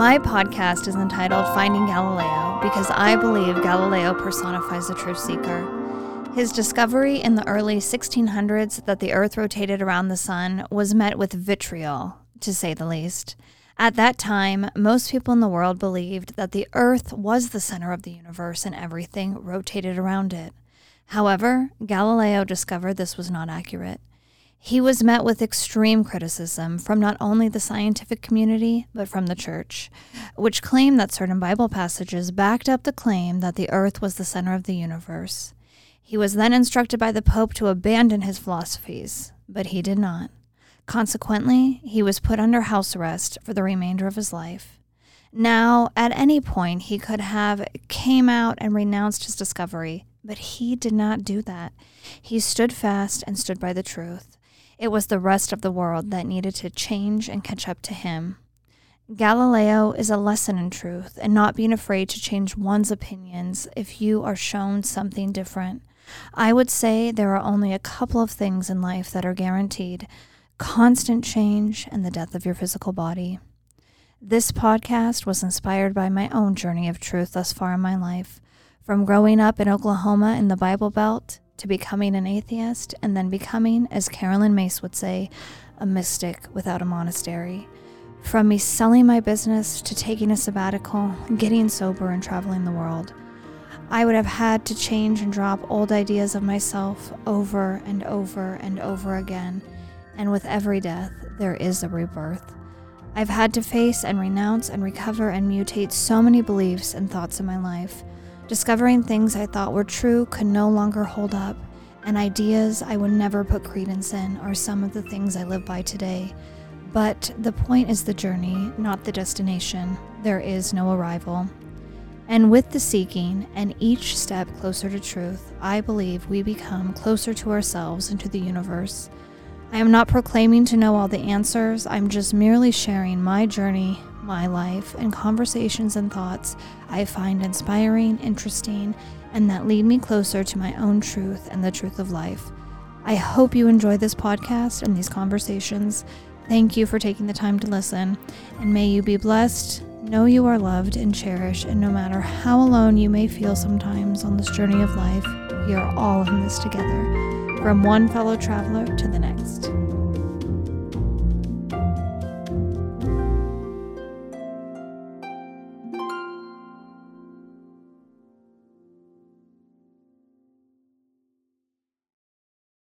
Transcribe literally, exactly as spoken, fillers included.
My podcast is entitled Finding Galileo because I believe Galileo personifies the truth seeker. His discovery in the early sixteen hundreds that the Earth rotated around the sun was met with vitriol, to say the least. At that time, most people in the world believed that the Earth was the center of the universe and everything rotated around it. However, Galileo discovered this was not accurate. He was met with extreme criticism from not only the scientific community, but from the church, which claimed that certain Bible passages backed up the claim that the Earth was the center of the universe. He was then instructed by the Pope to abandon his philosophies, but he did not. Consequently, he was put under house arrest for the remainder of his life. Now, at any point, he could have came out and renounced his discovery, but he did not do that. He stood fast and stood by the truth. It was the rest of the world that needed to change and catch up to him. Galileo is a lesson in truth and not being afraid to change one's opinions if you are shown something different. I would say there are only a couple of things in life that are guaranteed: constant change and the death of your physical body. This podcast was inspired by my own journey of truth thus far in my life, from growing up in Oklahoma in the Bible Belt to becoming an atheist and then becoming, as Caroline Myss would say, a mystic without a monastery. From me selling my business to taking a sabbatical, getting sober and traveling the world. I would have had to change and drop old ideas of myself over and over and over again. And with every death, there is a rebirth. I've had to face and renounce and recover and mutate so many beliefs and thoughts in my life. Discovering things I thought were true could no longer hold up, and ideas I would never put credence in are some of the things I live by today. But the point is the journey, not the destination. There is no arrival. And with the seeking and each step closer to truth, I believe we become closer to ourselves and to the universe. I am not proclaiming to know all the answers. I'm just merely sharing my journey, my life, and conversations and thoughts I find inspiring, interesting, and that lead me closer to my own truth and the truth of life. I hope you enjoy this podcast and these conversations. Thank you for taking the time to listen, and may you be blessed, know you are loved and cherished, and no matter how alone you may feel sometimes on this journey of life, we are all in this together, from one fellow traveler to the next.